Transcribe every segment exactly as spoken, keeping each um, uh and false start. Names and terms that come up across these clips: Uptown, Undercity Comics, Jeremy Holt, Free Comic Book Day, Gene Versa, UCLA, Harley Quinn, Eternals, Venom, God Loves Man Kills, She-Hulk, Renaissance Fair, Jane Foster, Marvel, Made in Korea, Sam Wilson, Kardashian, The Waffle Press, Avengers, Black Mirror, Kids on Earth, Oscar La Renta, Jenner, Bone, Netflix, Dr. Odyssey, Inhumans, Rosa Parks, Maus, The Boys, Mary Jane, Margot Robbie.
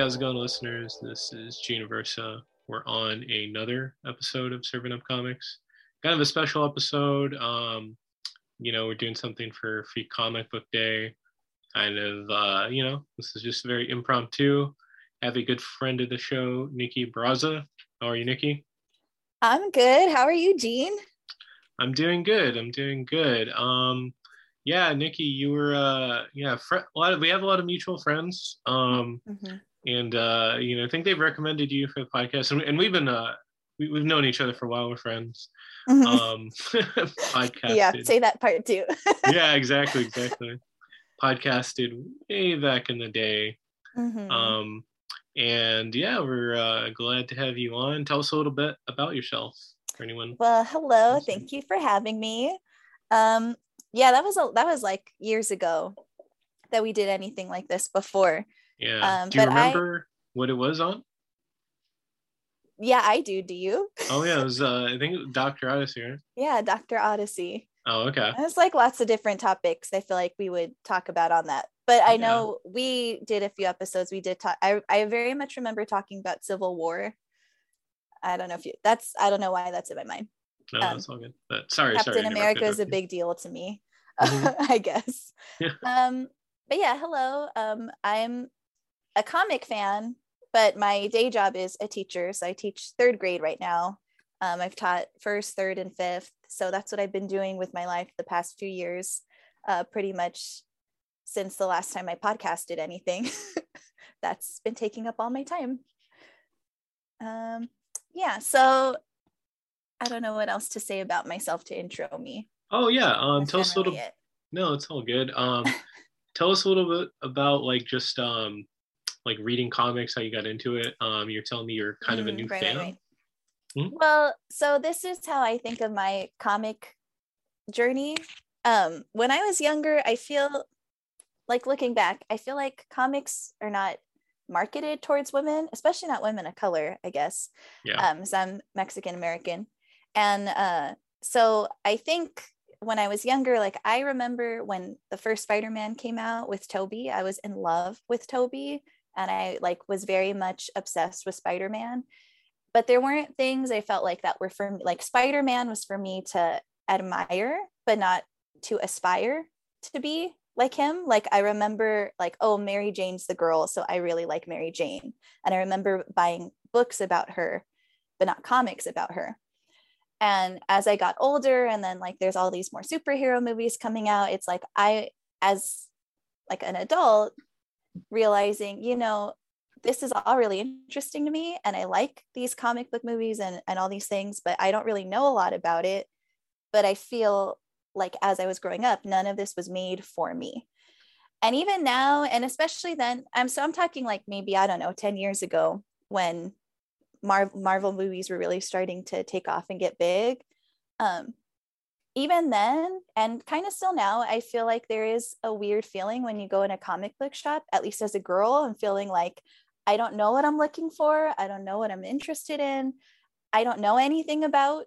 how's it going, listeners? This is Gene Versa. We're on another episode of Serving Up Comics. Kind of a special episode. Um, you know, we're doing something for Free Comic Book Day. Kind of, uh, you know, this is just very impromptu. I have a good friend of the show, Nikki Barraza. How are you, Nikki? I'm good. How are you, Gene? I'm doing good. I'm doing good. Um, yeah, Nikki, you were, uh, yeah, fr- a lot of, we have a lot of mutual friends. Um, mm-hmm. And, uh, you know, I think they've recommended you for the podcast. And, and we've been, uh, we, we've known each other for a while. We're friends. Mm-hmm. Um, podcasted. Yeah, say that part too. Yeah, exactly, exactly. Podcasted way back in the day. Mm-hmm. Um, and yeah, we're uh, glad to have you on. Tell us a little bit about yourself for anyone. Well, hello. Listening. Thank you for having me. Um, yeah, that was a, that was like years ago that we did anything like this before. Yeah. Um, do you remember I, what it was on? Yeah, I do. Do you? Oh yeah, it was. Uh, I think it was Doctor Odyssey, right? Yeah, Doctor Odyssey. Oh okay. There's like lots of different topics I feel like we would talk about on that, but I yeah. know we did a few episodes. We did talk. I I very much remember talking about Civil War. I don't know if you. That's I don't know why that's in my mind. No, um, that's all good. But sorry, Captain sorry, America is a big deal to me, mm-hmm. I guess. Yeah. Um. But yeah, hello. Um. I'm. a comic fan, but my day job is a teacher, so I teach third grade right now. um, I've taught first, third, and fifth, so that's what I've been doing with my life the past few years, uh, pretty much since the last time I podcasted anything. That's been taking up all my time. Um, yeah, so I don't know what else to say about myself to intro me. Oh yeah, um, tell us a little it. No, it's all good. Um, tell us a little bit about like just um like reading comics, how you got into it. Um, you're telling me you're kind of a new right, fan. Right. Mm-hmm. Well, so this is how I think of my comic journey. Um, when I was younger, I feel like looking back, I feel like comics are not marketed towards women, especially not women of color, I guess. Yeah. Um, so I'm Mexican American. And uh, so I think when I was younger, like I remember when the first Spider-Man came out with Toby, I was in love with Toby. And I like was very much obsessed with Spider-Man, but there weren't things I felt like that were for me. Like Spider-Man was for me to admire, but not to aspire to be like him. Like I remember like, oh, Mary Jane's the girl. So I really like Mary Jane. And I remember buying books about her, but not comics about her. And as I got older and then like, there's all these more superhero movies coming out. It's like, I, as like an adult, realizing, you know, this is all really interesting to me and I like these comic book movies and, and all these things, but I don't really know a lot about it. But I feel like as I was growing up, none of this was made for me. And even now, and especially then, I'm so I'm talking like maybe, I don't know, ten years ago when Mar- Marvel movies were really starting to take off and get big. Um, even then, and kind of still now, I feel like there is a weird feeling when you go in a comic book shop, at least as a girl, I'm feeling like, I don't know what I'm looking for. I don't know what I'm interested in. I don't know anything about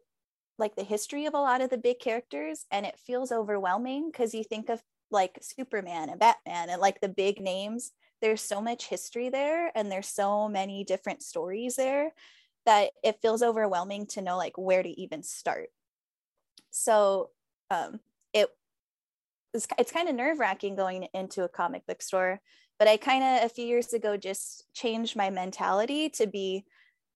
like the history of a lot of the big characters. And it feels overwhelming because you think of like Superman and Batman and like the big names. There's so much history there and there's so many different stories there that it feels overwhelming to know like where to even start. So um, it it's, it's kind of nerve-wracking going into a comic book store, but I kind of a few years ago just changed my mentality to be,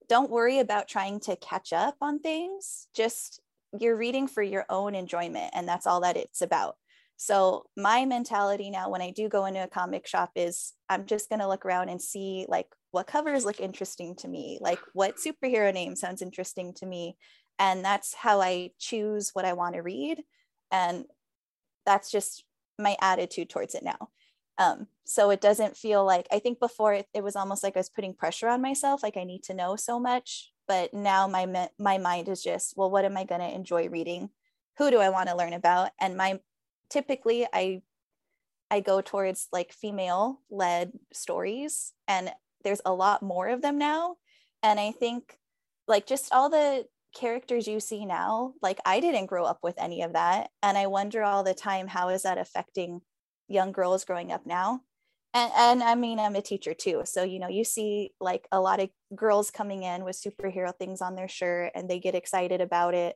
don't worry about trying to catch up on things, just you're reading for your own enjoyment and that's all that it's about. So my mentality now when I do go into a comic shop is I'm just going to look around and see like what covers look interesting to me, like what superhero name sounds interesting to me. And that's how I choose what I want to read. And that's just my attitude towards it now. Um, so it doesn't feel like, I think before it, it was almost like I was putting pressure on myself, like I need to know so much. But now my my mind is just, well, what am I going to enjoy reading? Who do I want to learn about? And my typically I I go towards like female-led stories, and there's a lot more of them now. And I think like just all the characters you see now, like I didn't grow up with any of that. And I wonder all the time, how is that affecting young girls growing up now? And, and I mean, I'm a teacher too. So, you know, you see like a lot of girls coming in with superhero things on their shirt and they get excited about it.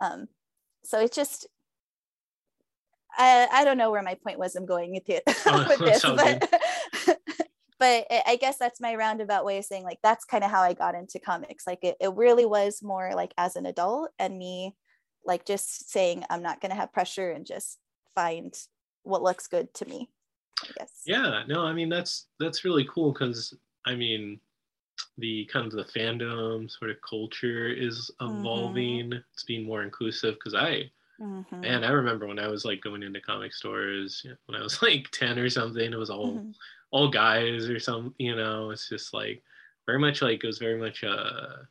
Um, so it's just, I, I don't know where my point was. I'm going with, it, with this, but, but I guess that's my roundabout way of saying like, that's kind of how I got into comics. Like it, it really was more like as an adult and me like just saying, I'm not going to have pressure and just find what looks good to me. Yes. Yeah, no, I mean, that's that's really cool because, I mean, the kind of the fandom sort of culture is evolving. Mm-hmm. It's being more inclusive because I, mm-hmm. man, I remember when I was like going into comic stores you know, when I was like ten or something, it was all, mm-hmm. all guys or some, you know, it's just like very much like it was very much, uh, I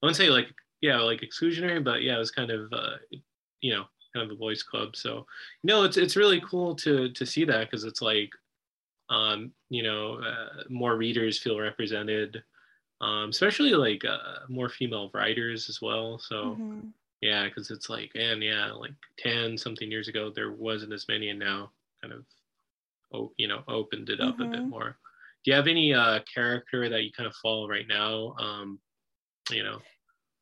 wouldn't say like, yeah, like exclusionary, but yeah, it was kind of, uh, you know, kind of a boys club. So you know, it's it's really cool to to see that because it's like um you know uh, more readers feel represented, um especially like uh, more female writers as well. So mm-hmm. yeah, because it's like, and yeah, like ten something years ago there wasn't as many, and now kind of oh you know opened it up mm-hmm. a bit more. Do you have any uh character that you kind of follow right now? um you know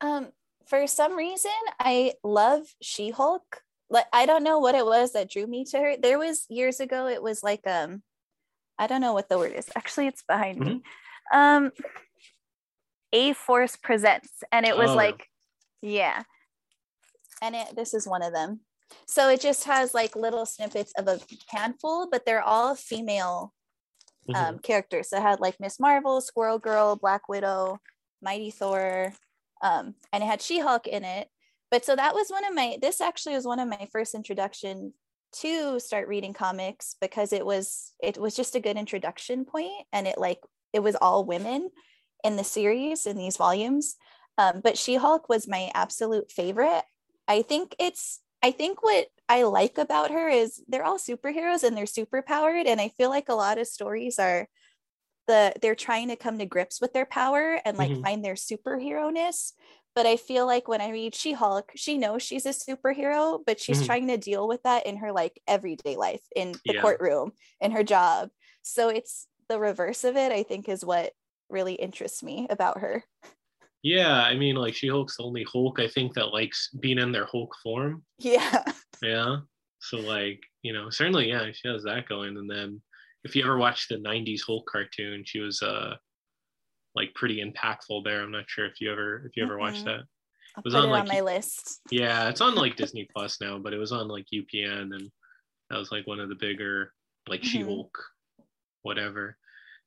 um For some reason, I love She-Hulk. Like, I don't know what it was that drew me to her. There was years ago, it was like, um, I don't know what the word is. Actually, it's behind mm-hmm. me. Um, A-Force Presents. And it was oh. like, yeah. And it this is one of them. So it just has like little snippets of a handful, but they're all female um, mm-hmm. characters. So it had like Miss Marvel, Squirrel Girl, Black Widow, Mighty Thor, um and it had She-Hulk in it. But so that was one of my this actually was one of my first introduction to start reading comics, because it was it was just a good introduction point, and it like it was all women in the series in these volumes, um but She-Hulk was my absolute favorite. I think it's I think what I like about her is they're all superheroes and they're superpowered, and I feel like a lot of stories are The, they're trying to come to grips with their power and like mm-hmm. find their superhero-ness. But I feel like when I read She-Hulk, she knows she's a superhero, but she's mm-hmm. trying to deal with that in her like everyday life, in the yeah. courtroom, in her job. So it's the reverse of it, I think, is what really interests me about her. Yeah, I mean, like She-Hulk's the only Hulk, I think, that likes being in their Hulk form. Yeah. Yeah. So like, you know, certainly, yeah, she has that going. And then if you ever watched the nineties Hulk cartoon, she was uh like pretty impactful there. I'm not sure if you ever if you ever mm-hmm. watched that. It was I'll put on it like on my list. Yeah, it's on like Disney Plus now, but it was on like U P N, and that was like one of the bigger like mm-hmm. She-Hulk, whatever.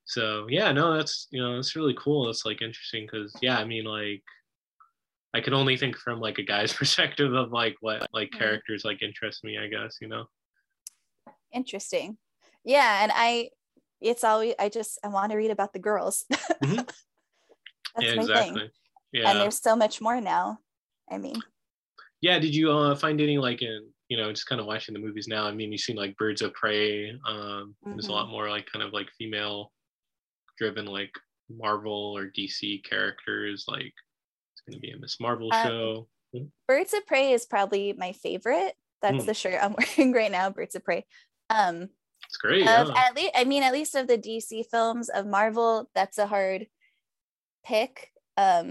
So yeah, no, that's you know that's really cool. That's like interesting because yeah, I mean like I can only think from like a guy's perspective of like what like mm-hmm. characters like interest me, I guess, you know. Interesting. Yeah, and I, it's always, I just, I want to read about the girls. Mm-hmm. That's yeah, my exactly. thing. Yeah. And there's so much more now, I mean. Yeah, did you uh, find any, like, in, you know, just kind of watching the movies now, I mean, you've seen, like, Birds of Prey. Um, mm-hmm. There's a lot more, like, kind of, like, female-driven, like, Marvel or D C characters. Like, it's going to be a Miss Marvel um, show. Mm-hmm. Birds of Prey is probably my favorite. That's mm. the shirt I'm wearing right now, Birds of Prey. Um It's great. Of, yeah. At least, I mean, at least of the D C films. Of Marvel, that's a hard pick. Um,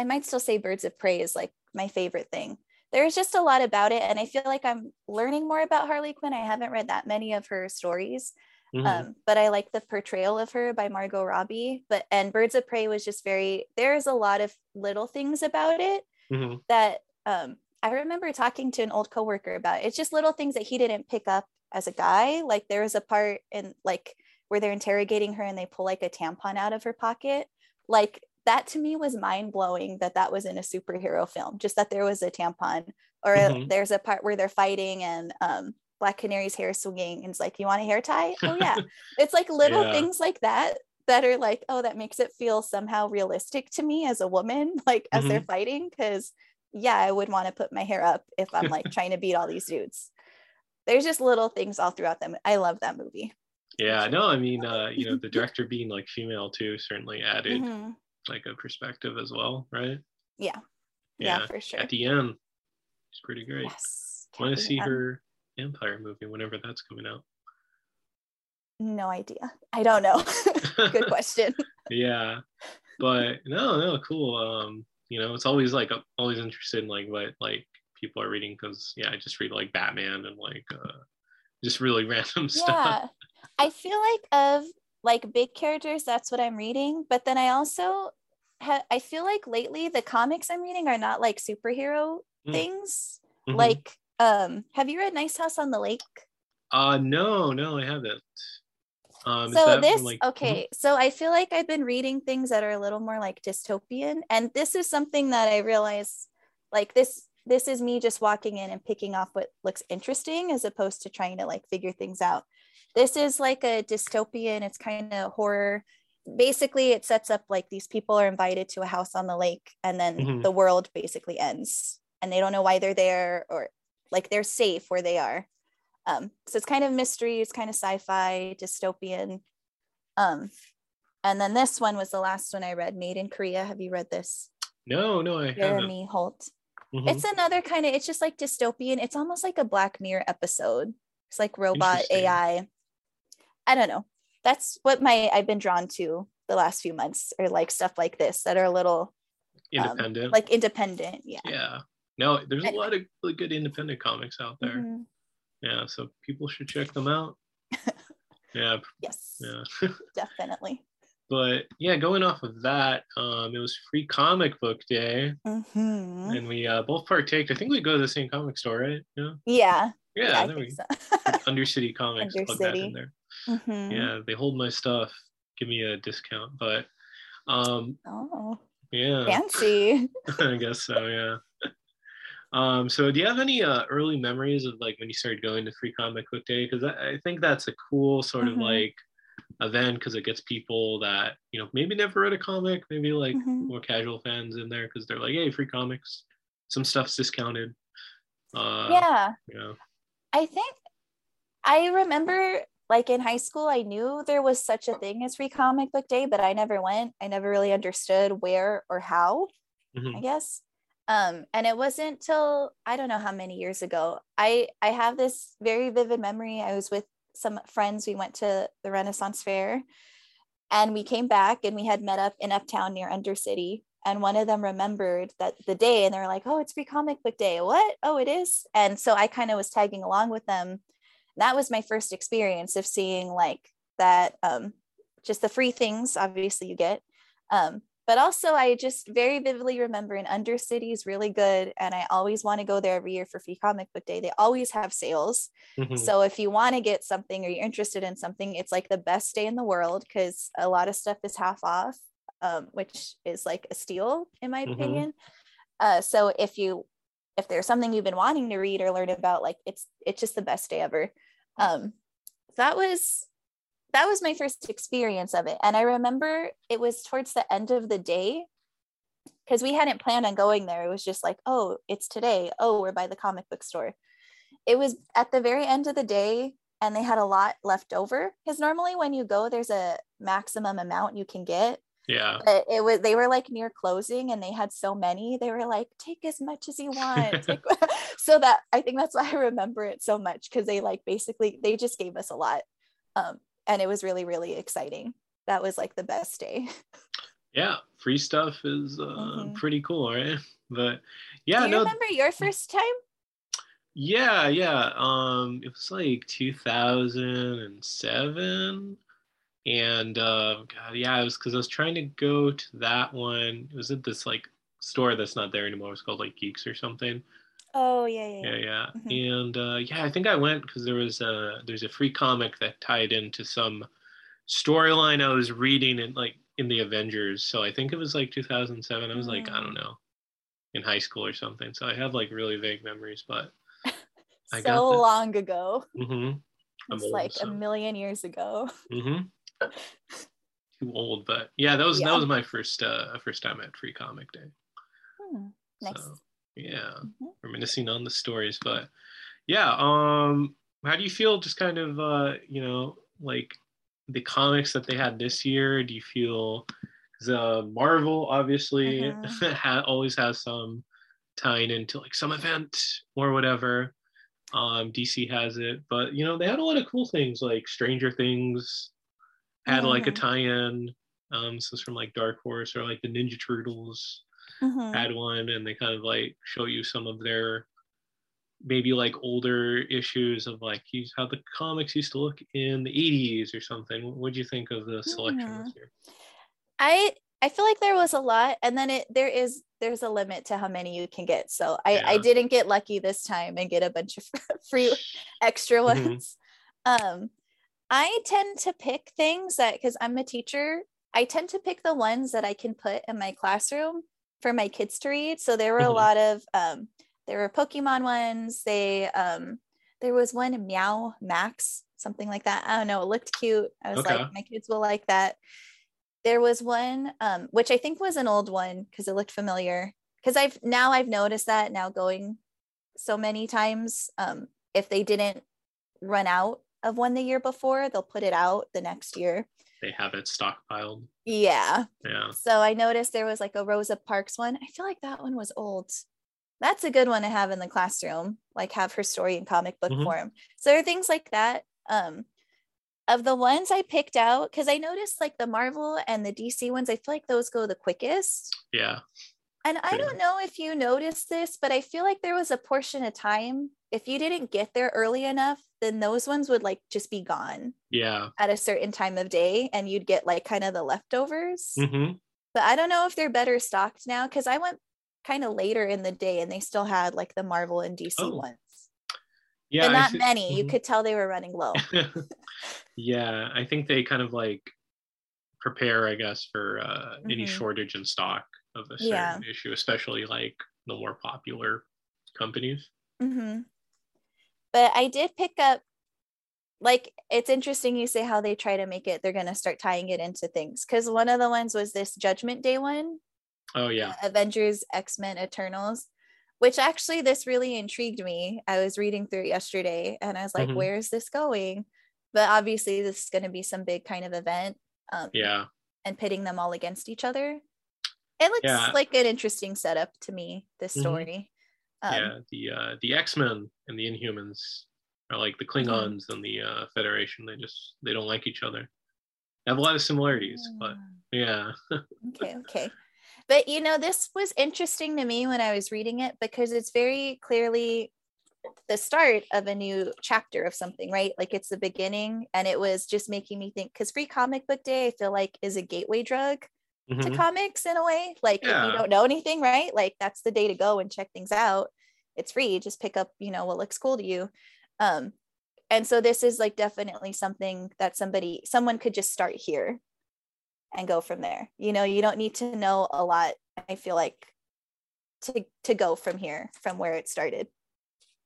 I might still say Birds of Prey is like my favorite thing. There's just a lot about it, and I feel like I'm learning more about Harley Quinn. I haven't read that many of her stories, mm-hmm. um, but I like the portrayal of her by Margot Robbie. But and Birds of Prey was just very. There's a lot of little things about it mm-hmm. that um, I remember talking to an old coworker about. It's just little things that he didn't pick up as a guy. Like there was a part in like where they're interrogating her and they pull like a tampon out of her pocket. Like that to me was mind-blowing that that was in a superhero film, just that there was a tampon. Or mm-hmm. a, there's a part where they're fighting and um Black Canary's hair swinging and it's like, you want a hair tie? Oh yeah. It's like little yeah. things like that that are like, oh, that makes it feel somehow realistic to me as a woman, like mm-hmm. as they're fighting, because yeah, I would want to put my hair up if I'm like trying to beat all these dudes. There's just little things all throughout them. I love that movie. Yeah, no, I mean, uh, you know, the director being like female too certainly added mm-hmm. like a perspective as well, right? Yeah. yeah, yeah, for sure. At the end, it's pretty great. Yes. I want to see her Empire movie whenever that's coming out. No idea. I don't know. Good question. Yeah, but no, no, cool. Um, you know, it's always like always interested in like what like people are reading, because yeah, I just read like Batman and like uh, just really random stuff. Yeah, I feel like of like big characters, that's what I'm reading. But then I also ha- I feel like lately the comics I'm reading are not like superhero mm. things. Mm-hmm. Like, um, have you read Nice House on the Lake? Uh, no, no, I haven't. Um, so this, like, okay, mm-hmm. so I feel like I've been reading things that are a little more like dystopian, and this is something that I realize, like this, this is me just walking in and picking off what looks interesting as opposed to trying to like figure things out. This is like a dystopian, it's kind of horror. Basically, it sets up like these people are invited to a house on the lake, and then mm-hmm. the world basically ends, and they don't know why they're there, or like they're safe where they are. Um, so it's kind of mystery, it's kind of sci-fi, dystopian. Um, and then this one was the last one I read, Made in Korea. Have you read this? No, no, I Jeremy haven't. Jeremy Holt. Mm-hmm. It's another kind of, it's just like dystopian. It's almost like a Black Mirror episode. It's like robot A I. I don't know. That's what my, I've been drawn to the last few months, or like stuff like this that are a little independent. Um, like independent, yeah. Yeah. No, there's anyway. a lot of really good independent comics out there. Mm-hmm. Yeah, so people should check them out. Yeah. Yes. Yeah. Definitely. But yeah, going off of that, um, it was Free Comic Book Day, mm-hmm. and we uh, both partaked. I think we go to the same comic store, right? Yeah. Yeah. Yeah. yeah there we so. Undercity Comics. Undercity. Plug that in there. Mm-hmm. Yeah, they hold my stuff. Give me a discount, but. Um, oh. Yeah. Fancy. I guess so. Yeah. Um, so do you have any uh, early memories of like when you started going to Free Comic Book Day? Because I, I think that's a cool sort of mm-hmm. like event, because it gets people that, you know, maybe never read a comic, maybe like mm-hmm. more casual fans in there, because they're like, hey, free comics, some stuff's discounted. Uh, yeah. You know. I think I remember like in high school, I knew there was such a thing as Free Comic Book Day, but I never went. I never really understood where or how, mm-hmm. I guess. Um, and it wasn't till, I don't know how many years ago, I, I have this very vivid memory. I was with some friends. We went to the Renaissance Fair, and we came back, and we had met up in Uptown near Undercity. And one of them remembered that the day, and they were like, oh, it's Free Comic Book Day. What? Oh, it is. And so I kind of was tagging along with them. That was my first experience of seeing like that, um, just the free things, obviously you get, um, but also I just very vividly remember in Undercity is really good. And I always want to go there every year for Free Comic Book Day. They always have sales. Mm-hmm. So if you want to get something, or you're interested in something, it's like the best day in the world, because a lot of stuff is half off, um, which is like a steal in my mm-hmm. opinion. Uh, so if you, if there's something you've been wanting to read or learn about, like it's, it's just the best day ever. Um, that was, that was my first experience of it. And I remember it was towards the end of the day, because we hadn't planned on going there. It was just like, oh, it's today. Oh, we're by the comic book store. It was at the very end of the day, and they had a lot left over, because normally when you go, there's a maximum amount you can get. Yeah. But it was, they were like near closing, and they had so many, they were like, take as much as you want. So that, I think that's why I remember it so much, because they like basically, they just gave us a lot. Um, And it was really, really exciting. That was like the best day. Yeah, free stuff is uh, mm-hmm. pretty cool, right? But yeah, do you no, remember your first time? Yeah, yeah. Um, it was like two thousand seven, and uh, God, yeah, it was because I was trying to go to that one. It was at this like store that's not there anymore. It's called like Geeks or something. Oh yeah, yeah, yeah. yeah. Mm-hmm. And uh, yeah, I think I went because there was a there's a free comic that tied into some storyline I was reading in like in the Avengers. So I think it was like two thousand seven. I was mm-hmm. like, I don't know, in high school or something. So I have like really vague memories, but I so long ago. Mm-hmm. It's old, like so. a million years ago. Mm-hmm. Too old, but yeah, that was yeah. that was my first uh, first time at Free Comic Day. Hmm. Nice. So. Yeah, mm-hmm. reminiscing on the stories, but yeah, um, how do you feel just kind of, uh, you know, like the comics that they had this year? Do you feel, the Marvel obviously mm-hmm. ha- always has some tying into like some event or whatever. Um, D C has it, but you know, they had a lot of cool things like Stranger Things had mm-hmm. like a tie-in. Um, this is from like Dark Horse, or like the Ninja Turtles mm-hmm. had one, and they kind of like show you some of their maybe like older issues of like how the comics used to look in the eighties or something. What do you think of the selection yeah. this year? I I feel like there was a lot, and then it there is there's a limit to how many you can get. So I, yeah. I didn't get lucky this time and get a bunch of free extra ones. Mm-hmm. Um, I tend to pick things that, because I'm a teacher, I tend to pick the ones that I can put in my classroom for my kids to read. So there were mm-hmm. a lot of um, there were Pokemon ones. They um, there was one Meow Max, something like that. I don't know. It looked cute. I was okay. like, my kids will like that. There was one, um, which I think was an old one because it looked familiar. Because I've now I've noticed that now going so many times, um, if they didn't run out of one the year before, they'll put it out the next year. They have it stockpiled. Yeah. Yeah. So I noticed there was like a Rosa Parks one. I feel like that one was old. That's a good one to have in the classroom, like have her story in comic book mm-hmm. form. So there are things like that. Um, Of the ones I picked out, because I noticed like the Marvel and the D C ones, I feel like those go the quickest. Yeah. And I yeah. don't know if you noticed this, but I feel like there was a portion of time, if you didn't get there early enough, then those ones would like just be gone. Yeah. At a certain time of day, and you'd get like kind of the leftovers. Mm-hmm. But I don't know if they're better stocked now, because I went kind of later in the day and they still had like the Marvel and D C oh. ones. Yeah, but not th- many. You could tell they were running low. Yeah, I think they kind of like prepare, I guess, for uh, mm-hmm. any shortage in stock of a certain yeah. issue, especially like the more popular companies. Mm-hmm. But I did pick up, like, it's interesting you say how they try to make it, they're going to start tying it into things. Because one of the ones was this Judgment Day one. Oh, yeah. Uh, Avengers, X-Men, Eternals. Which actually this really intrigued me. I was reading through it yesterday and I was like, mm-hmm. where is this going? But obviously this is going to be some big kind of event. Um, yeah. And pitting them all against each other. It looks yeah. like an interesting setup to me, this story. Mm-hmm. Um, yeah, the uh, the X-Men and the Inhumans are like the Klingons mm-hmm. and the uh, Federation. They just, they don't like each other. They have a lot of similarities, yeah. but yeah. okay, okay. But, you know, this was interesting to me when I was reading it, because it's very clearly the start of a new chapter of something, right? Like it's the beginning. And it was just making me think, because Free Comic Book Day, I feel like, is a gateway drug mm-hmm. to comics in a way. Like yeah. if you don't know anything, right? Like that's the day to go and check things out. It's free. Just pick up, you know, what looks cool to you. Um, and so this is like definitely something that somebody, someone could just start here and go from there. You know, you don't need to know a lot, I feel like, to to go from here, from where it started,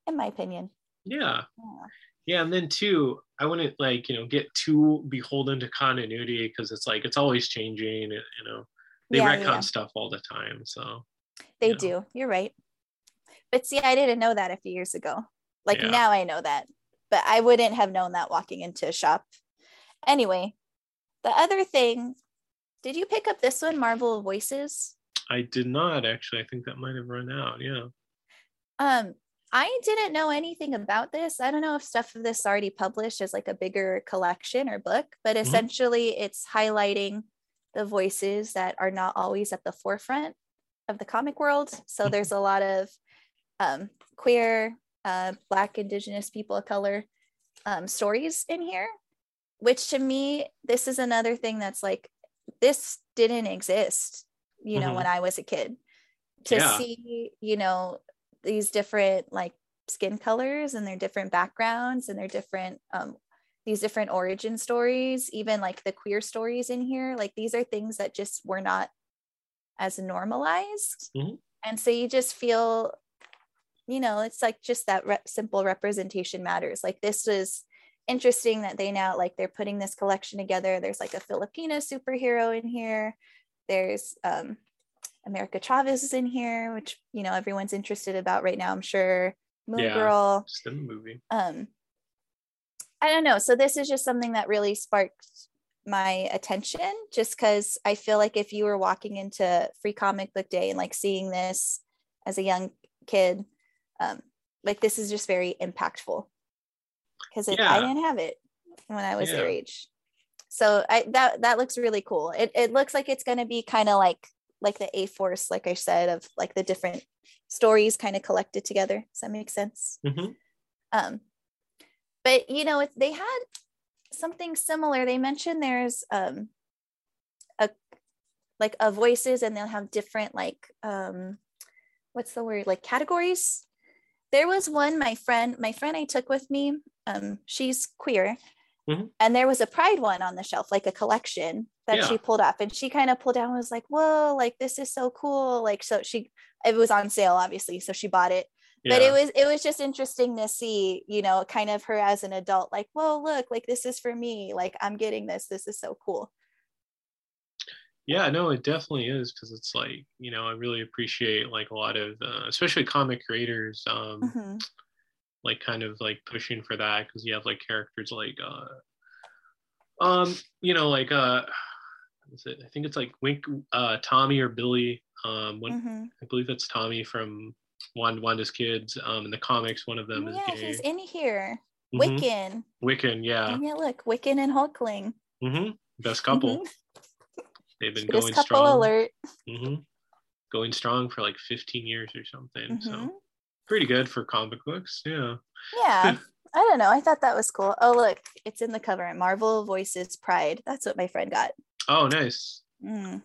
in my opinion. Yeah. Yeah. Yeah, and then too, I wouldn't like, you know, get too beholden to continuity, because it's like, it's always changing, you know, they yeah, retcon yeah. stuff all the time. So they you do. Know. You're right. But see, I didn't know that a few years ago. Like yeah. now I know that, but I wouldn't have known that walking into a shop. Anyway, the other thing, did you pick up this one, Marvel Voices? I did not, actually. I think that might have run out, yeah. Um, I didn't know anything about this. I don't know if stuff of this already published as like a bigger collection or book, but essentially mm-hmm. it's highlighting the voices that are not always at the forefront of the comic world. So there's a lot of um, queer, uh, Black, Indigenous, people of color um, stories in here, which to me, this is another thing that's like, this didn't exist, you know, mm-hmm. when I was a kid, to yeah. see, you know, these different like skin colors and their different backgrounds and their different, um, these different origin stories, even like the queer stories in here, like these are things that just were not as normalized. Mm-hmm. And so you just feel, you know, it's like just that re- simple representation matters. Like this was interesting that they now like they're putting this collection together. There's like a Filipino superhero in here. There's um America Chavez is in here, which, you know, everyone's interested about right now, I'm sure. Moon yeah, Girl. Just in the movie. Um I don't know. So this is just something that really sparked my attention, just because I feel like if you were walking into Free Comic Book Day and like seeing this as a young kid, um, like this is just very impactful because yeah. I didn't have it when I was yeah. their age. So I that that looks really cool. It it looks like it's going to be kind of like like the A-Force, like I said, of like the different stories kind of collected together. Does that make sense? Mm-hmm. Um, but you know, if they had something similar, they mentioned there's um a like a voices, and they'll have different like um what's the word like categories. There was one my friend my friend I took with me. Um, she's queer, mm-hmm. and there was a Pride one on the shelf, like a collection that yeah. she pulled up, and she kind of pulled down and was like, "Whoa, like this is so cool!" Like so she it was on sale, obviously, so she bought it. Yeah. But it was it was just interesting to see, you know, kind of her as an adult, like, whoa, look, like this is for me, like I'm getting this, this is so cool. Yeah, no, it definitely is, because it's like, you know, I really appreciate like a lot of, uh, especially comic creators, um, mm-hmm. like kind of like pushing for that, because you have like characters like, uh, um, you know, like, uh, is it? I think it's like Wink, uh, Tommy or Billy. Um, when, mm-hmm. I believe that's Tommy from Wanda, Wanda's Kids, um in the comics one of them is yeah gay. He's in here. Mm-hmm. Wiccan Wiccan yeah yeah look Wiccan and Hulkling. Mm-hmm. Best couple. Mm-hmm. They've been going couple strong alert. Mm-hmm. Going strong for like fifteen years or something. Mm-hmm. So pretty good for comic books. Yeah yeah I don't know, I thought that was cool. Oh look, it's in the cover at Marvel Voices Pride. That's what my friend got. Oh nice. Mm.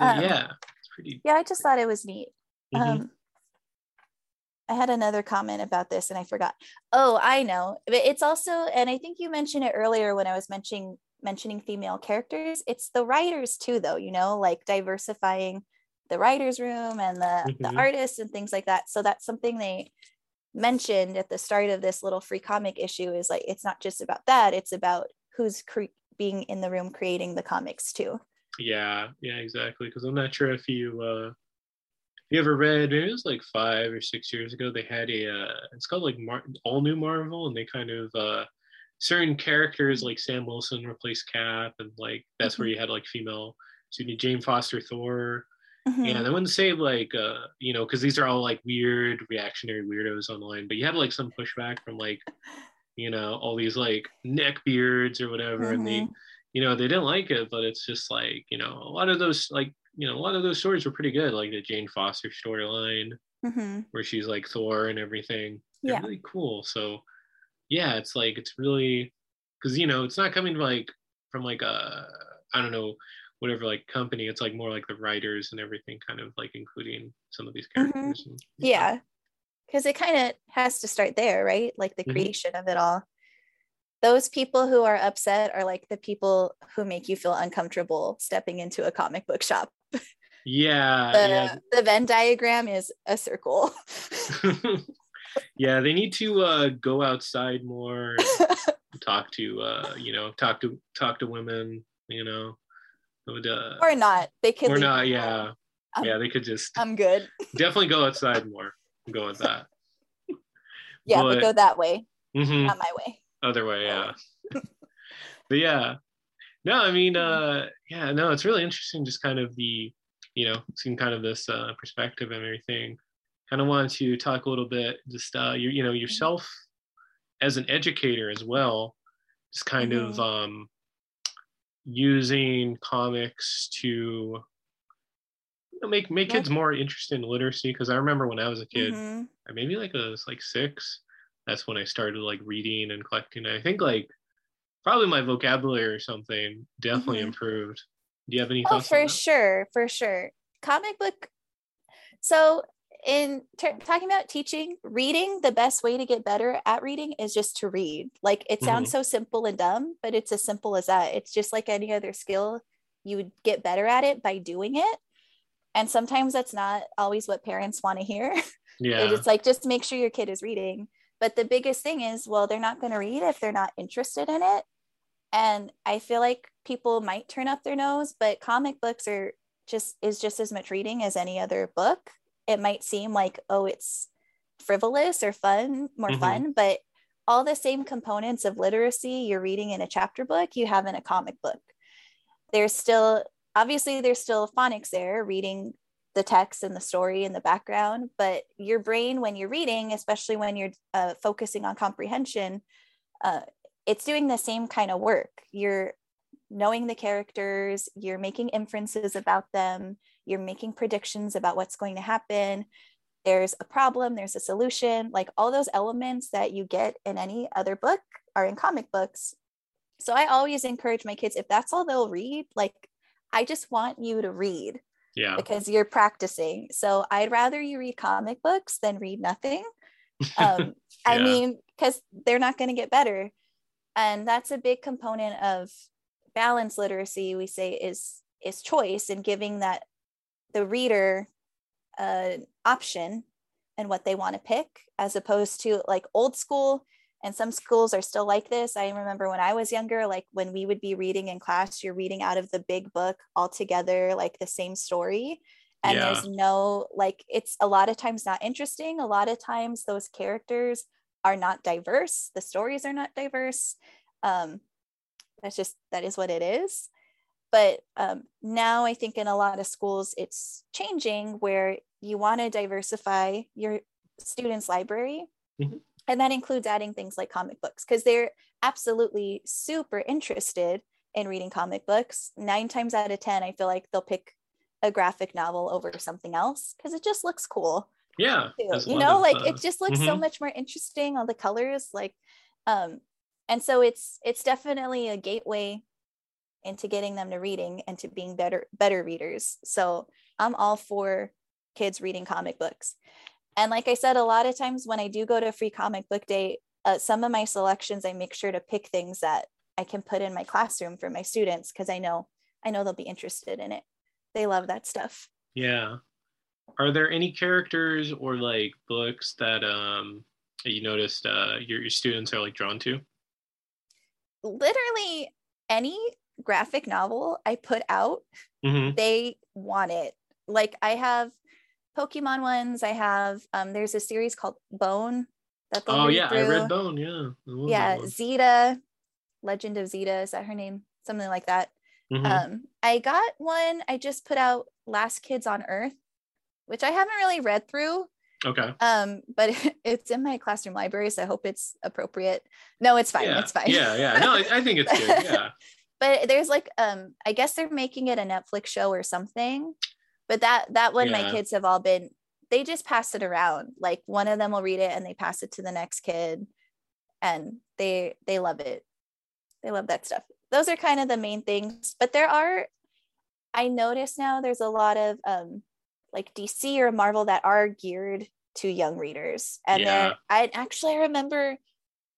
um, yeah it's pretty yeah I just thought it was neat. Mm-hmm. Um, I had another comment about this and I forgot. Oh, I know. But it's also, and I think you mentioned it earlier when I was mentioning mentioning female characters. It's the writers too, though, you know, like diversifying the writer's room and the, mm-hmm. the artists and things like that. So that's something they mentioned at the start of this little free comic issue, is like, it's not just about that. It's about who's cre- being in the room creating the comics too. Yeah, yeah, exactly. Because I'm not sure if you... Uh... You ever read, maybe it was like five or six years ago, they had a uh, it's called like Mar- All New Marvel, and they kind of uh certain characters like Sam Wilson replaced Cap, and like that's mm-hmm. where you had like female, so you need Jane Foster Thor. Mm-hmm. And I wouldn't say like uh you know, because these are all like weird reactionary weirdos online, but you had like some pushback from like you know all these like neckbeards or whatever. Mm-hmm. And they you know they didn't like it, but it's just like you know a lot of those like you know, a lot of those stories were pretty good, like the Jane Foster storyline, mm-hmm. where she's like Thor and everything. They're yeah. really cool. So, yeah, it's like, it's really, because, you know, it's not coming like from like a, I don't know, whatever like company. It's like more like the writers and everything, kind of like including some of these characters. Mm-hmm. And, yeah. Because it kind of has to start there, right? Like the creation mm-hmm. of it all. Those people who are upset are like the people who make you feel uncomfortable stepping into a comic book shop. Yeah. The, yeah. the Venn diagram is a circle. Yeah, they need to uh, go outside more, talk to uh, you know, talk to talk to women, you know. Would, uh, or not. They could Or not, yeah. I'm, yeah, they could just I'm good. Definitely go outside more. Go with that. Yeah, but, but go that way. Mm-hmm. Not my way. Other way, yeah. But yeah, no, I mean, uh, yeah, no, it's really interesting. Just kind of the, you know, seeing kind of this uh, perspective and everything. Kind of wanted to talk a little bit, just uh, you, you know, yourself as an educator as well. Just kind mm-hmm. of um, using comics to you know, make make yeah. kids more interested in literacy. Because I remember when I was a kid, mm-hmm. maybe like I was like six. That's when I started like reading and collecting. I think like probably my vocabulary or something definitely mm-hmm. improved. Do you have any oh, thoughts? Oh, for on that? sure, for sure. Comic book. So, in ter- talking about teaching, reading, the best way to get better at reading is just to read. Like it sounds mm-hmm. so simple and dumb, but it's as simple as that. It's just like any other skill. You would get better at it by doing it. And sometimes that's not always what parents want to hear. Yeah. It's like, just make sure your kid is reading. But the biggest thing is, well, they're not going to read if they're not interested in it. And I feel like people might turn up their nose, but comic books are just is just as much reading as any other book. It might seem like, oh, it's frivolous or fun, more mm-hmm. fun, but all the same components of literacy you're reading in a chapter book, you have in a comic book. There's still, obviously, there's still phonics there, reading the text and the story in the background, but your brain, when you're reading, especially when you're uh, focusing on comprehension, uh, it's doing the same kind of work. You're knowing the characters, you're making inferences about them, you're making predictions about what's going to happen. There's a problem, there's a solution, like all those elements that you get in any other book are in comic books. So I always encourage my kids, if that's all they'll read, like, I just want you to read. Yeah. Because you're practicing. So I'd rather you read comic books than read nothing. Um, yeah. I mean, because they're not going to get better. And that's a big component of balanced literacy, we say, is is choice, and giving that the reader an uh, option and what they want to pick, as opposed to like old school. And some schools are still like this. I remember when I was younger, like when we would be reading in class, you're reading out of the big book all together, like the same story. And yeah. there's no, like, it's a lot of times not interesting. A lot of times those characters are not diverse. The stories are not diverse. Um, that's just, that is what it is. But um, now I think in a lot of schools, it's changing where you want to diversify your students' library. Mm-hmm. And that includes adding things like comic books, because they're absolutely super interested in reading comic books. Nine times out of ten, I feel like they'll pick a graphic novel over something else because it just looks cool. Yeah. You know, like it just looks mm-hmm. so much more interesting, all the colors, like, um, and so it's it's definitely a gateway into getting them to reading and to being better, better readers. So I'm all for kids reading comic books. And like I said, a lot of times when I do go to Free Comic Book Day, uh, some of my selections, I make sure to pick things that I can put in my classroom for my students, because I know I know they'll be interested in it. They love that stuff. Yeah. Are there any characters or like books that um, you noticed uh, your, your students are like drawn to? Literally any graphic novel I put out, mm-hmm. they want it. Like I have Pokemon ones. I have, um, there's a series called Bone that they Oh yeah, through. I read Bone, yeah. Yeah, Zeta, Legend of Zeta, is that her name? Something like that. Mm-hmm. Um, I got one, I just put out Last Kids on Earth, which I haven't really read through. Okay. Um, but it's in my classroom library, so I hope it's appropriate. No, it's fine, yeah. it's fine. Yeah, yeah, no, I think it's good, yeah. But there's like, um, I guess they're making it a Netflix show or something. But that that one, yeah. my kids have all been, they just pass it around. Like one of them will read it and they pass it to the next kid. And they they love it. They love that stuff. Those are kind of the main things. But there are, I notice now there's a lot of um, like D C or Marvel that are geared to young readers. And yeah. then I actually remember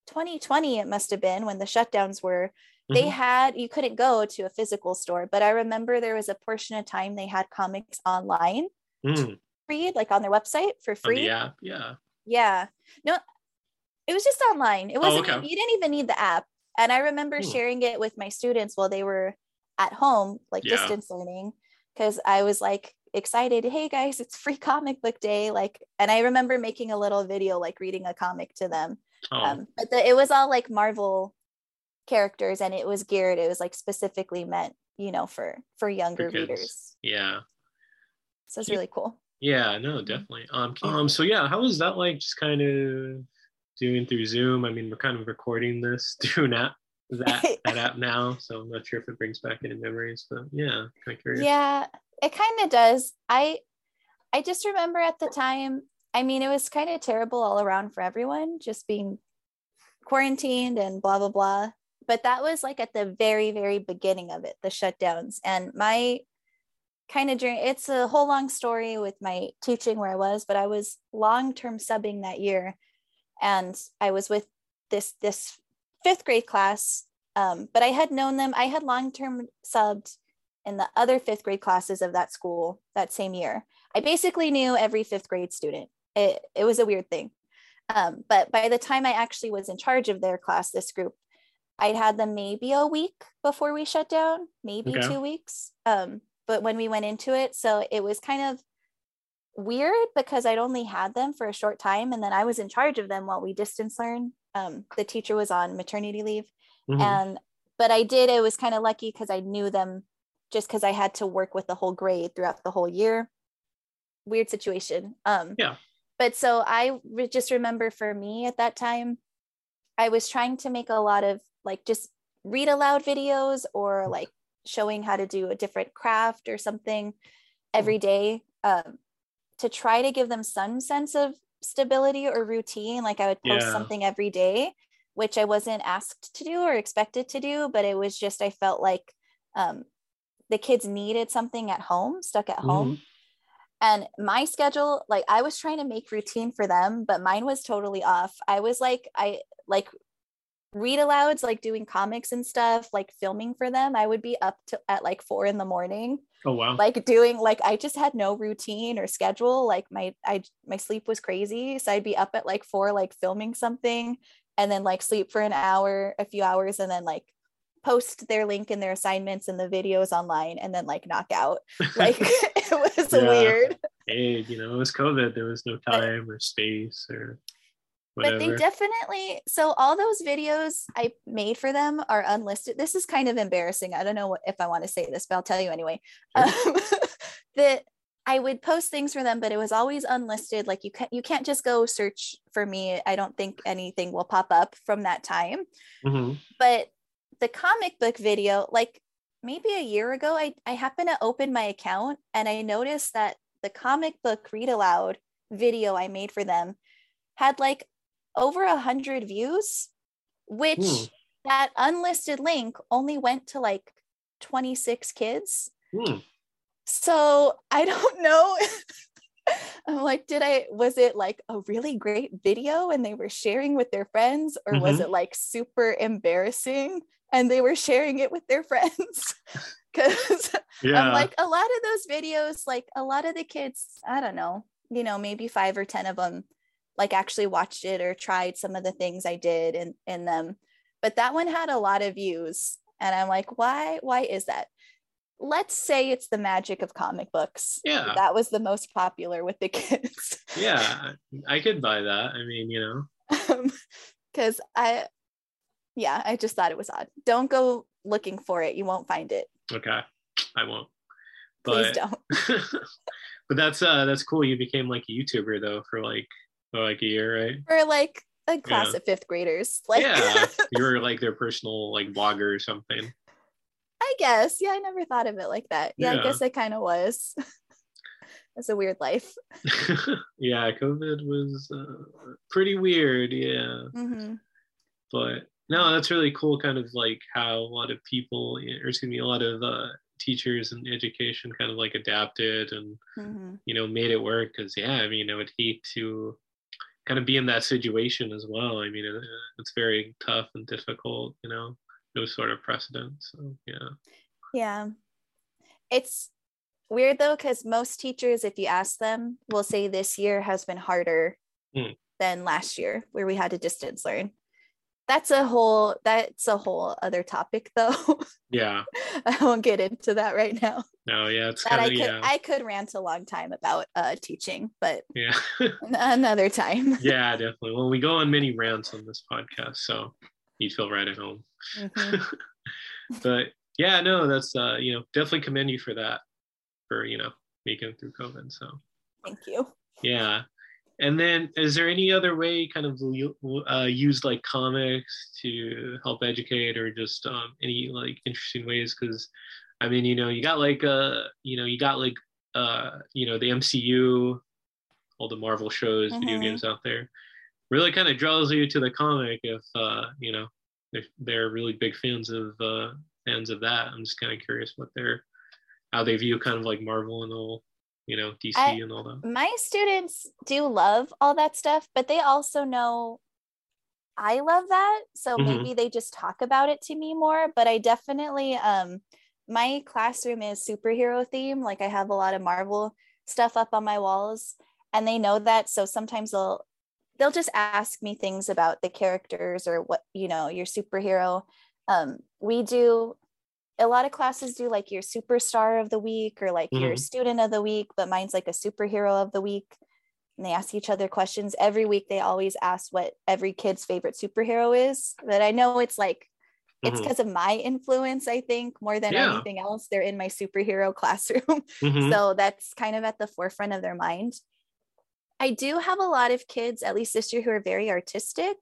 twenty twenty, it must have been, when the shutdowns were, they mm-hmm. had, you couldn't go to a physical store, but I remember there was a portion of time they had comics online mm. read, like on their website for free. On the app, yeah. Yeah. No, it was just online. It wasn't, oh, okay. you didn't even need the app. And I remember mm. sharing it with my students while they were at home, like yeah. distance learning, because I was like excited. Hey guys, it's Free Comic Book Day. Like, and I remember making a little video, like reading a comic to them. Oh. Um, but the, it was all like Marvel characters, and it was geared, it was like specifically meant, you know, for for younger for readers. Yeah, so it's really cool. Yeah, no, definitely. um, um so yeah, how was that like just kind of doing through Zoom? I mean, we're kind of recording this through that that, that app now, so I'm not sure if it brings back any memories, but yeah, kind of curious. Yeah, it kind of does. I I just remember at the time, I mean, it was kind of terrible all around for everyone, just being quarantined and blah blah blah. But that was like at the very, very beginning of it, the shutdowns. And my kind of journey, it's a whole long story with my teaching where I was, but I was long-term subbing that year. And I was with this, this fifth grade class, um, but I had known them. I had long-term subbed in the other fifth grade classes of that school that same year. I basically knew every fifth grade student. It, it was a weird thing. Um, but by the time I actually was in charge of their class, this group, I'd had them maybe a week before we shut down, maybe okay. two weeks. Um, but when we went into it, so it was kind of weird because I'd only had them for a short time. And then I was in charge of them while we distance learned. Um, the teacher was on maternity leave. Mm-hmm. And, but I did, it was kind of lucky because I knew them just because I had to work with the whole grade throughout the whole year. weird situation. Um, yeah. But so I re- just remember for me at that time, I was trying to make a lot of like just read aloud videos or like showing how to do a different craft or something every day, um, to try to give them some sense of stability or routine. Like I would post yeah. something every day, which I wasn't asked to do or expected to do, but it was just, I felt like um, the kids needed something at home, stuck at mm-hmm. home. And my schedule, like I was trying to make routine for them, but mine was totally off. I was like, I like read alouds, like doing comics and stuff, like filming for them. I would be up to at like four in the morning. Oh, wow. Like doing, like, I just had no routine or schedule. Like my, I, my sleep was crazy. So I'd be up at like four, like filming something and then like sleep for an hour, a few hours, and then like post their link in their assignments and the videos online and then like knock out. Like it was yeah. weird. Hey, you know, it was COVID. There was no time but, or space or whatever. But they definitely, so all those videos I made for them are unlisted. This is kind of embarrassing. I don't know if I want to say this, but I'll tell you anyway. Sure. Um, that I would post things for them, but it was always unlisted. Like you can't, you can't just go search for me. I don't think anything will pop up from that time. Mm-hmm. But the comic book video, like maybe a year ago, I, I happened to open my account and I noticed that the comic book read aloud video I made for them had like over a hundred views, which mm. that unlisted link only went to like twenty-six kids. Mm. So I don't know. I'm like, did I, was it like a really great video and they were sharing with their friends, or mm-hmm. was it like super embarrassing and they were sharing it with their friends? Because yeah. I'm like, a lot of those videos, like a lot of the kids, I don't know, you know, maybe five or ten of them like actually watched it or tried some of the things I did in, in them. But that one had a lot of views. And I'm like, why, why is that? Let's say it's the magic of comic books. Yeah. That was the most popular with the kids. Yeah, I could buy that. I mean, you know. Because um, I, yeah, I just thought it was odd. Don't go looking for it. You won't find it. Okay, I won't. But, please don't. But that's uh, that's cool. You became like a YouTuber though for like, for like a year, right? For like a class yeah. of fifth graders. Like yeah, you were like their personal like blogger or something. I guess. Yeah, I never thought of it like that. Yeah, yeah. I guess I kind of was. It's a weird life. Yeah, COVID was uh, pretty weird. Yeah. Mm-hmm. But no, that's really cool. Kind of like how a lot of people, or excuse me, a lot of uh, teachers in education kind of like adapted and, mm-hmm. you know, made it work. Because, yeah, I mean, I would hate to kind of be in that situation as well. I mean, it, it's very tough and difficult, you know. Those sort of precedents. So, yeah. Yeah. It's weird though, because most teachers, if you ask them, will say this year has been harder mm. than last year where we had to distance learn. That's a whole, that's a whole other topic though. Yeah. I won't get into that right now. No, yeah. It's kinda, I, could, yeah. I could rant a long time about uh, teaching, but yeah, another time. Yeah, definitely. Well, we go on many rants on this podcast, so you feel right at home. Mm-hmm. But yeah, no, that's uh you know, definitely commend you for that, for you know, making it through COVID. So thank you. Yeah. And then is there any other way kind of uh used like comics to help educate, or just um any like interesting ways? Because I mean, you know, you got like uh you know you got like uh you know the M C U, all the Marvel shows, mm-hmm. video games out there. Really kind of draws you to the comic if uh you know they're, they're really big fans of uh fans of that. I'm just kind of curious what they're how they view kind of like Marvel and all, you know, D C I, and all that. My students do love all that stuff, but they also know I love that, so mm-hmm. maybe they just talk about it to me more. But I definitely um my classroom is superhero themed. Like I have a lot of Marvel stuff up on my walls and they know that, so sometimes they'll they'll just ask me things about the characters or what, you know, your superhero. Um, we do a lot of classes do like your superstar of the week or like mm-hmm. your student of the week, but mine's like a superhero of the week. And they ask each other questions every week. They always ask what every kid's favorite superhero is, but I know it's like It's because mm-hmm. of my influence, I think, more than yeah. anything else. They're in my superhero classroom. Mm-hmm. So that's kind of at the forefront of their mind. I do have a lot of kids, at least this year, who are very artistic.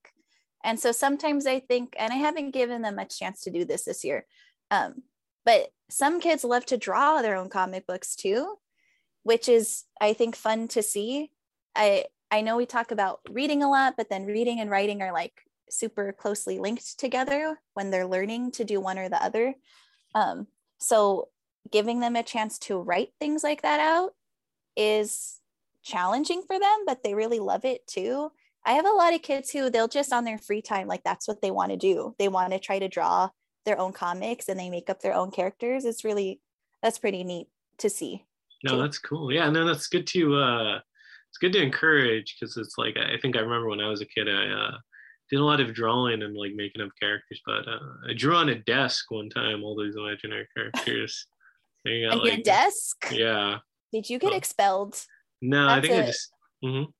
And so sometimes I think, and I haven't given them a chance to do this this year, um, but some kids love to draw their own comic books too, which is, I think, fun to see. I, I know we talk about reading a lot, but then reading and writing are like super closely linked together when they're learning to do one or the other. Um, so giving them a chance to write things like that out is challenging for them, but they really love it too. I have a lot of kids who they'll just on their free time, like that's what they want to do. They want to try to draw their own comics and they make up their own characters. It's really, that's pretty neat to see. No, too. That's cool. Yeah, no, that's good to, uh, it's good to encourage, because it's like, I think I remember when I was a kid, I uh, did a lot of drawing and like making up characters, but uh, I drew on a desk one time, all these imaginary characters. You got, on like, your desk? Yeah. Did you get oh. expelled? No, that's I think a, I just, mm-hmm.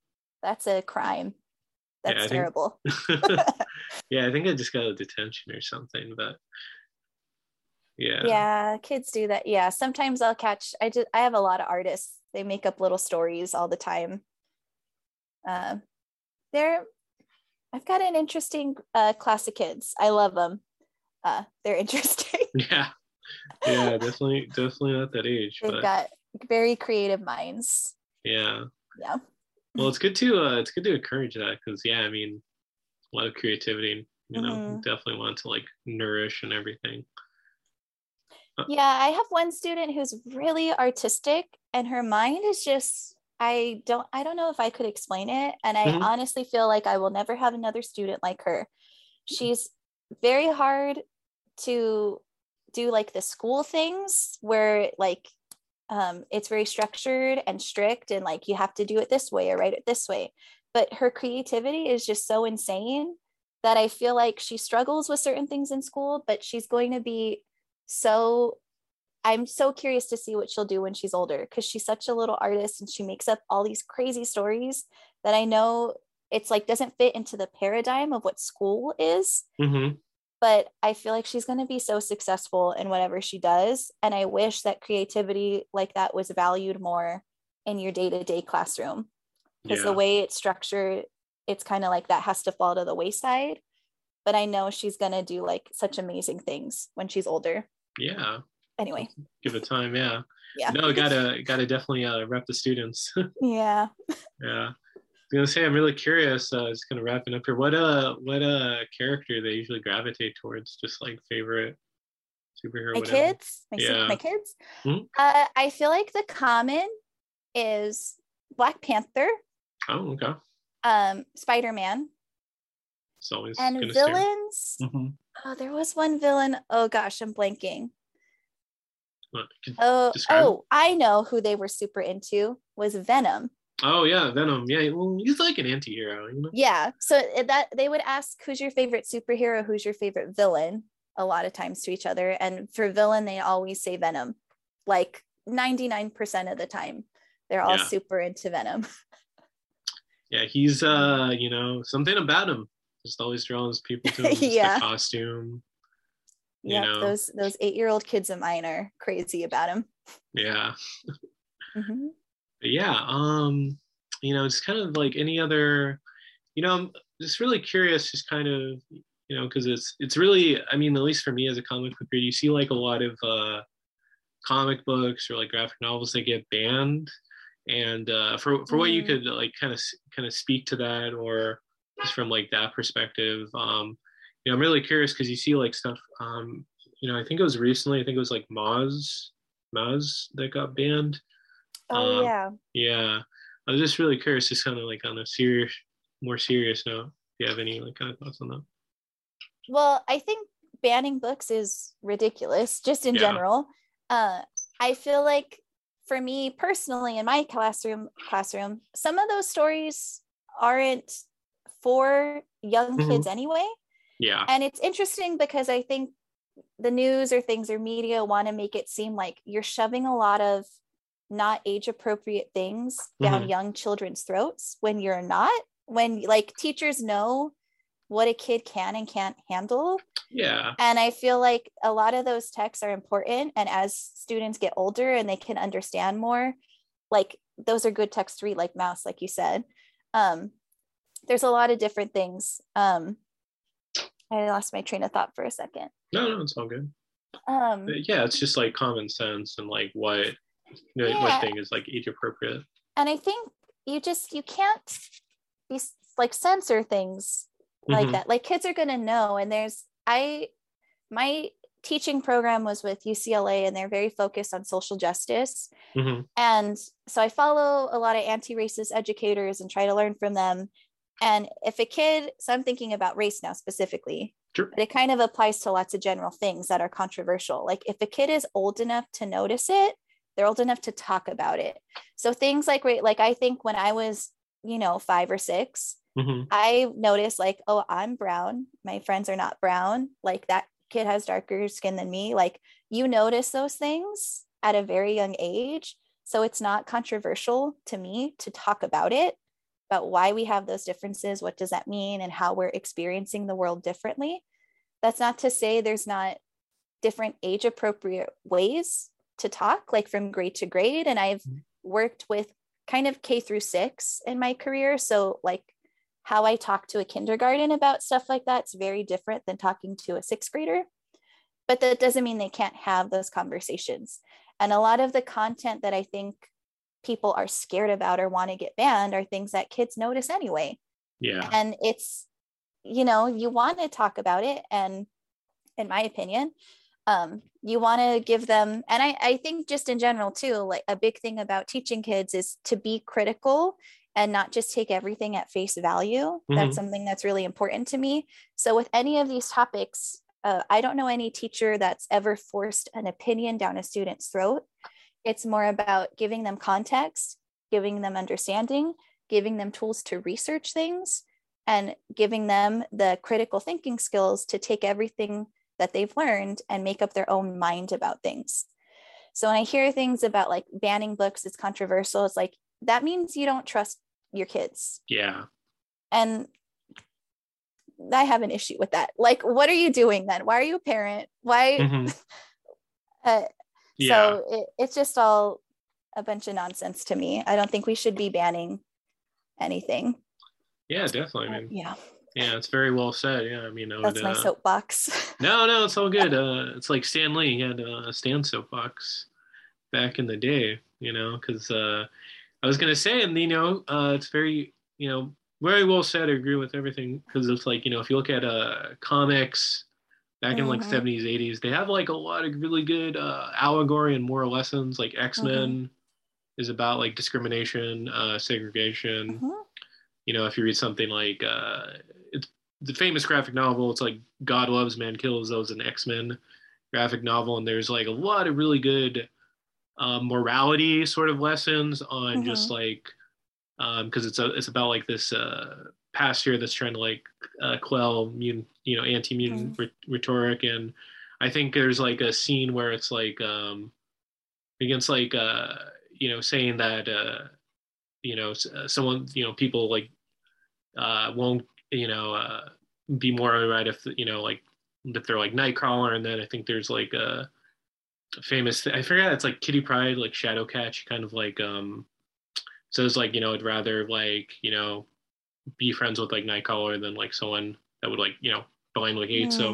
that's a crime. That's yeah, terrible. Think, yeah, I think I just got a detention or something, but yeah. Yeah, kids do that. Yeah, sometimes I'll catch, I just, I have a lot of artists. They make up little stories all the time. Uh, they're, I've got an interesting uh, class of kids. I love them. Uh, they're interesting. Yeah, yeah, definitely, definitely not that age. They've but... got very creative minds. Yeah. Yeah. Well, it's good to uh, it's good to encourage that, because yeah, I mean, a lot of creativity, you know, mm-hmm. definitely want to like nourish and everything. Yeah, I have one student who's really artistic, and her mind is just, I don't I don't know if I could explain it, and I mm-hmm. honestly feel like I will never have another student like her. She's very hard to do like the school things where like Um, it's very structured and strict and like you have to do it this way or write it this way, but her creativity is just so insane that I feel like she struggles with certain things in school, but she's going to be so, I'm so curious to see what she'll do when she's older, because she's such a little artist and she makes up all these crazy stories that I know it's like doesn't fit into the paradigm of what school is. Mm-hmm. But I feel like she's going to be so successful in whatever she does. And I wish that creativity like that was valued more in your day-to-day classroom. Because yeah. the way it's structured, it's kind of like that has to fall to the wayside. But I know she's going to do like such amazing things when she's older. Yeah. Anyway. Give it time, yeah. Yeah. No, gotta, gotta definitely uh, rep the students. Yeah. Yeah. I was gonna say, I'm really curious. Uh, just kind of wrapping up here. What uh, what uh, character they usually gravitate towards? Just like favorite superhero. My whatever. kids, my, yeah. my kids. Mm-hmm. Uh, I feel like the common is Black Panther. Oh, okay. Um, Spider-Man. It's always and villains. Mm-hmm. Oh, there was one villain. Oh gosh, I'm blanking. What, oh, oh, it? I know who they were super into was Venom. Oh yeah, Venom. Yeah, well, he's like an anti-hero, you know? Yeah, so that they would ask, who's your favorite superhero? Who's your favorite villain? A lot of times to each other. And for villain, they always say Venom. Like ninety-nine percent of the time, they're all yeah. super into Venom. Yeah, he's, uh, you know, something about him. Just always draws people to him. Yeah. The costume. Yeah, those, those eight-year-old kids of mine are crazy about him. Yeah. Mm-hmm. Yeah, um, you know, it's kind of like any other, you know, I'm just really curious, just kind of, you know, because it's it's really, I mean, at least for me as a comic book reader, you see like a lot of uh, comic books or like graphic novels that get banned, and uh, for for what you could like kind of kind of speak to that, or just from like that perspective, um, you know, I'm really curious because you see like stuff, um, you know, I think it was recently, I think it was like Maus, Maus that got banned. Oh um, yeah. Yeah. I was just really curious, just kind of like on a serious, more serious note, do you have any like kind of thoughts on that? Well, I think banning books is ridiculous, just in yeah. general. Uh, I feel like for me personally in my classroom classroom, some of those stories aren't for young mm-hmm. kids anyway. Yeah. And it's interesting because I think the news or things or media want to make it seem like you're shoving a lot of not age appropriate things down mm-hmm. young children's throats when you're not, when like teachers know what a kid can and can't handle. Yeah. And I feel like a lot of those texts are important. And as students get older and they can understand more, like those are good texts to read, like Maus, like you said. Um, there's a lot of different things. Um, I lost my train of thought for a second. No, no, it's all good. Um, yeah, it's just like common sense and like what, you know, yeah. what thing is like age appropriate. And I think you just, you can't be like censor things like mm-hmm. that. Like kids are going to know. And there's, I, my teaching program was with U C L A and they're very focused on social justice. Mm-hmm. And so I follow a lot of anti-racist educators and try to learn from them. And if a kid, so I'm thinking about race now specifically, sure. but it kind of applies to lots of general things that are controversial. Like if a kid is old enough to notice it, they're old enough to talk about it. So things like, like I think when I was, you know, five or six, mm-hmm. I noticed like, oh, I'm brown. My friends are not brown. Like that kid has darker skin than me. Like you notice those things at a very young age. So it's not controversial to me to talk about it, about why we have those differences, what does that mean, and how we're experiencing the world differently. That's not to say there's not different age appropriate ways to talk, like from grade to grade. And I've worked with kind of K through six in my career. So like how I talk to a kindergarten about stuff like that's very different than talking to a sixth grader, but that doesn't mean they can't have those conversations. And a lot of the content that I think people are scared about or want to get banned are things that kids notice anyway. Yeah. And it's, you know, you want to talk about it. And in my opinion, um, you want to give them, and I, I think just in general too, like a big thing about teaching kids is to be critical and not just take everything at face value. Mm-hmm. That's something that's really important to me. So with any of these topics, uh, I don't know any teacher that's ever forced an opinion down a student's throat. It's more about giving them context, giving them understanding, giving them tools to research things, and giving them the critical thinking skills to take everything that they've learned and make up their own mind about things. So when I hear things about like banning books, it's controversial. It's like, that means you don't trust your kids. Yeah. And I have an issue with that. Like, what are you doing then? Why are you a parent? Why? Mm-hmm. uh, Yeah. So it, it's just all a bunch of nonsense to me. I don't think we should be banning anything. Yeah, definitely. I mean, yeah. Yeah, it's very well said. Yeah, I mean, I that's would, my uh, soapbox. No, no, it's all good. Uh, it's like Stan Lee. He had a uh, Stan soapbox back in the day, you know, because uh, I was going to say, and, you know, uh, it's very, you know, very well said. I agree with everything because it's like, you know, if you look at uh, comics, back in like mm-hmm. seventies, eighties, they have like a lot of really good uh, allegory and moral lessons. Like X-Men mm-hmm. is about like discrimination, uh, segregation. Mm-hmm. You know, if you read something like uh, it's the famous graphic novel, it's like God Loves, Man Kills. That was an X-Men graphic novel, and there's like a lot of really good uh, morality sort of lessons on mm-hmm. just like um, because it's a, it's about like this. Uh, past year that's trying to like uh, quell mutant, you know, anti-mutant mm. rhetoric. And I think there's like a scene where it's like um against like uh you know saying that uh you know someone you know people like uh won't you know uh be moral right if you know like if they're like Nightcrawler. And then I think there's like a famous th- I forget it's like Kitty Pryde, like Shadowcatch, kind of like um so it's like you know I'd rather like you know be friends with like Nightcrawler than like someone that would like you know blindly hate. Yeah. So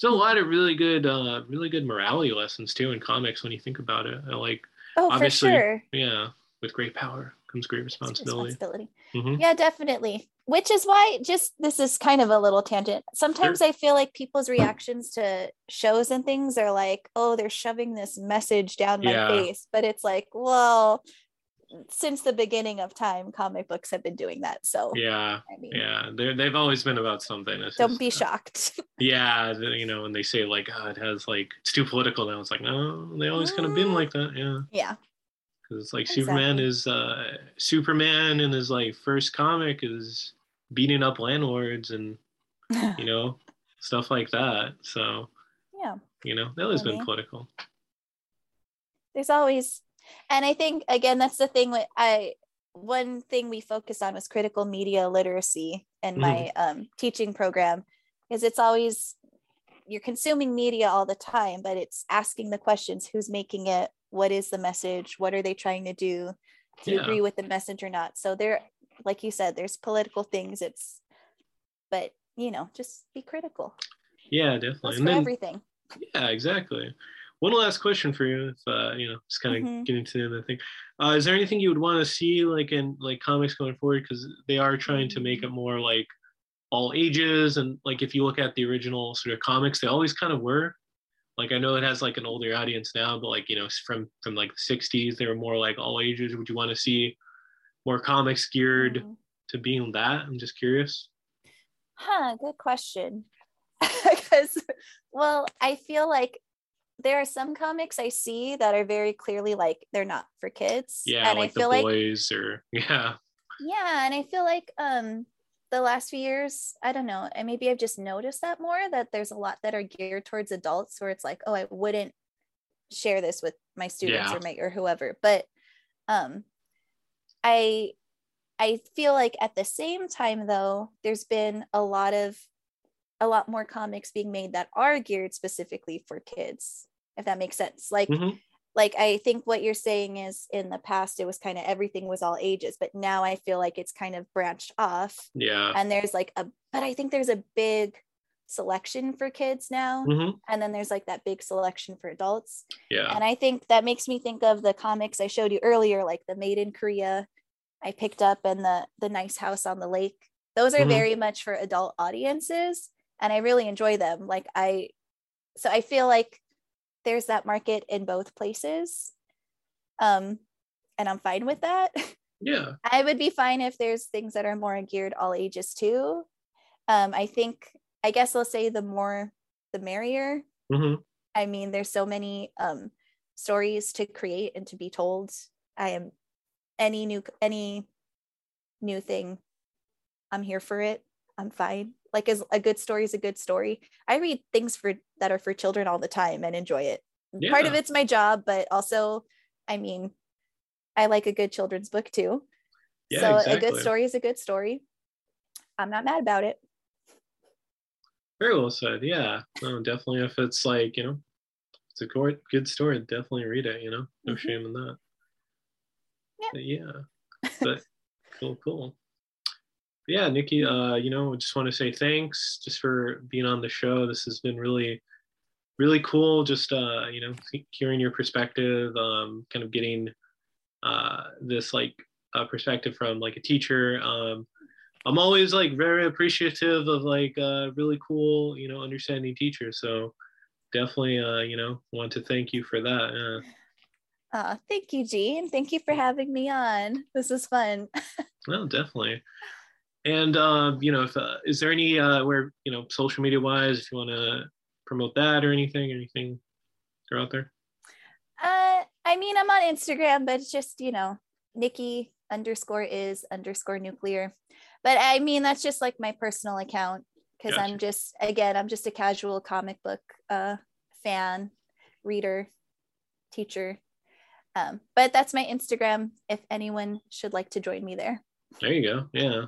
there's a lot of really good uh really good morality lessons too in comics when you think about it. I like oh obviously, for sure. Yeah, with great power comes great responsibility, responsibility. Mm-hmm. Yeah, definitely, which is why just this is kind of a little tangent sometimes. Sure. I feel like people's reactions to shows and things are like, oh, they're shoving this message down my yeah. face, but it's like, well, since the beginning of time, comic books have been doing that. So yeah, I mean, yeah, they're, they've always been about something. It's don't just, be shocked. Yeah, you know, when they say like, oh, it has like it's too political now. It's like, no, they always kind of been like that. Yeah, yeah, because it's like exactly. Superman is uh, Superman, and his like first comic is beating up landlords and you know stuff like that. So yeah, you know, they've always okay. been political. There's always. And I think, again, that's the thing with I one thing we focused on was critical media literacy in my mm. um, teaching program, because it's always, you're consuming media all the time, but it's asking the questions, who's making it, what is the message, what are they trying to do, do you yeah. agree with the message or not? So there, like you said, there's political things, it's, but you know, just be critical. Yeah, definitely. And then, everything. Yeah, exactly. One last question for you, if uh, you know, just kind of mm-hmm. getting to the other thing. Uh, is there anything you would want to see, like in like comics going forward? Because they are trying to make it more like all ages, and like if you look at the original sort of comics, they always kind of were. Like I know it has like an older audience now, but like you know, from from like the sixties, they were more like all ages. Would you want to see more comics geared mm-hmm. to being that? I'm just curious. Huh? Good question. Because, well, I feel like there are some comics I see that are very clearly like they're not for kids. Yeah, and like I feel the boys like, or yeah. Yeah, and I feel like um the last few years, I don't know, and maybe I've just noticed that more, that there's a lot that are geared towards adults where it's like, oh, I wouldn't share this with my students yeah. or my or whoever. But um I I feel like at the same time though, there's been a lot of a lot more comics being made that are geared specifically for kids, if that makes sense. Like, mm-hmm. like I think what you're saying is in the past, it was kind of everything was all ages, but now I feel like it's kind of branched off. Yeah. And there's like a, but I think there's a big selection for kids now. Mm-hmm. And then there's like that big selection for adults. Yeah. And I think that makes me think of the comics I showed you earlier, like the Made in Korea I picked up and the, the Nice House on the Lake. Those are mm-hmm. very much for adult audiences. And I really enjoy them. Like I, so I feel like there's that market in both places. Um, and I'm fine with that. Yeah. I would be fine if there's things that are more geared all ages too. Um, I think, I guess I'll say the more, the merrier. Mm-hmm. I mean, there's so many um, stories to create and to be told. I am any new, any new thing. I'm here for it. I'm fine. Like is a good story is a good story. I read things for that are for children all the time and enjoy it. Yeah. Part of it's my job, but also, I mean, I like a good children's book too. Yeah, so exactly. A good story is a good story. I'm not mad about it. Very well said. Yeah, no, definitely. If it's like, you know, it's a good, good story, definitely read it, you know, no mm-hmm. shame in that. Yeah. But yeah. But cool, cool. Yeah, Nikki, uh, you know, I just want to say thanks just for being on the show. This has been really, really cool. Just, uh, you know, hearing your perspective, um, kind of getting uh, this like uh, perspective from like a teacher. Um, I'm always like very appreciative of like uh, really cool, you know, understanding teachers. So definitely, uh, you know, want to thank you for that. Yeah. Oh, thank you, Gene. Thank you for having me on. This was fun. No, definitely. And, um, you know, if, uh, is there any, uh, where, you know, social media wise, if you want to promote that or anything, anything they're out there? Uh, I mean, I'm on Instagram, but it's just, you know, Nikki underscore is underscore nuclear. But I mean, that's just like my personal account. Cause gotcha. I'm just, again, I'm just a casual comic book, uh, fan, reader, teacher. Um, but that's my Instagram. If anyone should like to join me there. There you go. Yeah.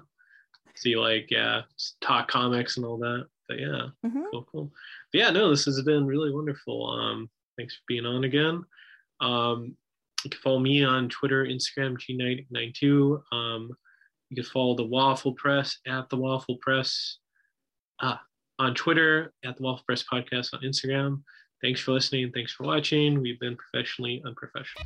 See like yeah talk comics and all that, but yeah mm-hmm. cool cool but yeah no this has been really wonderful. Um thanks for being on again. Um you can follow me on Twitter, Instagram, G nine nine two. Um you can follow the Waffle Press at the Waffle Press ah, on Twitter, at the Waffle Press Podcast on Instagram. Thanks for listening, thanks for watching. We've been professionally unprofessional.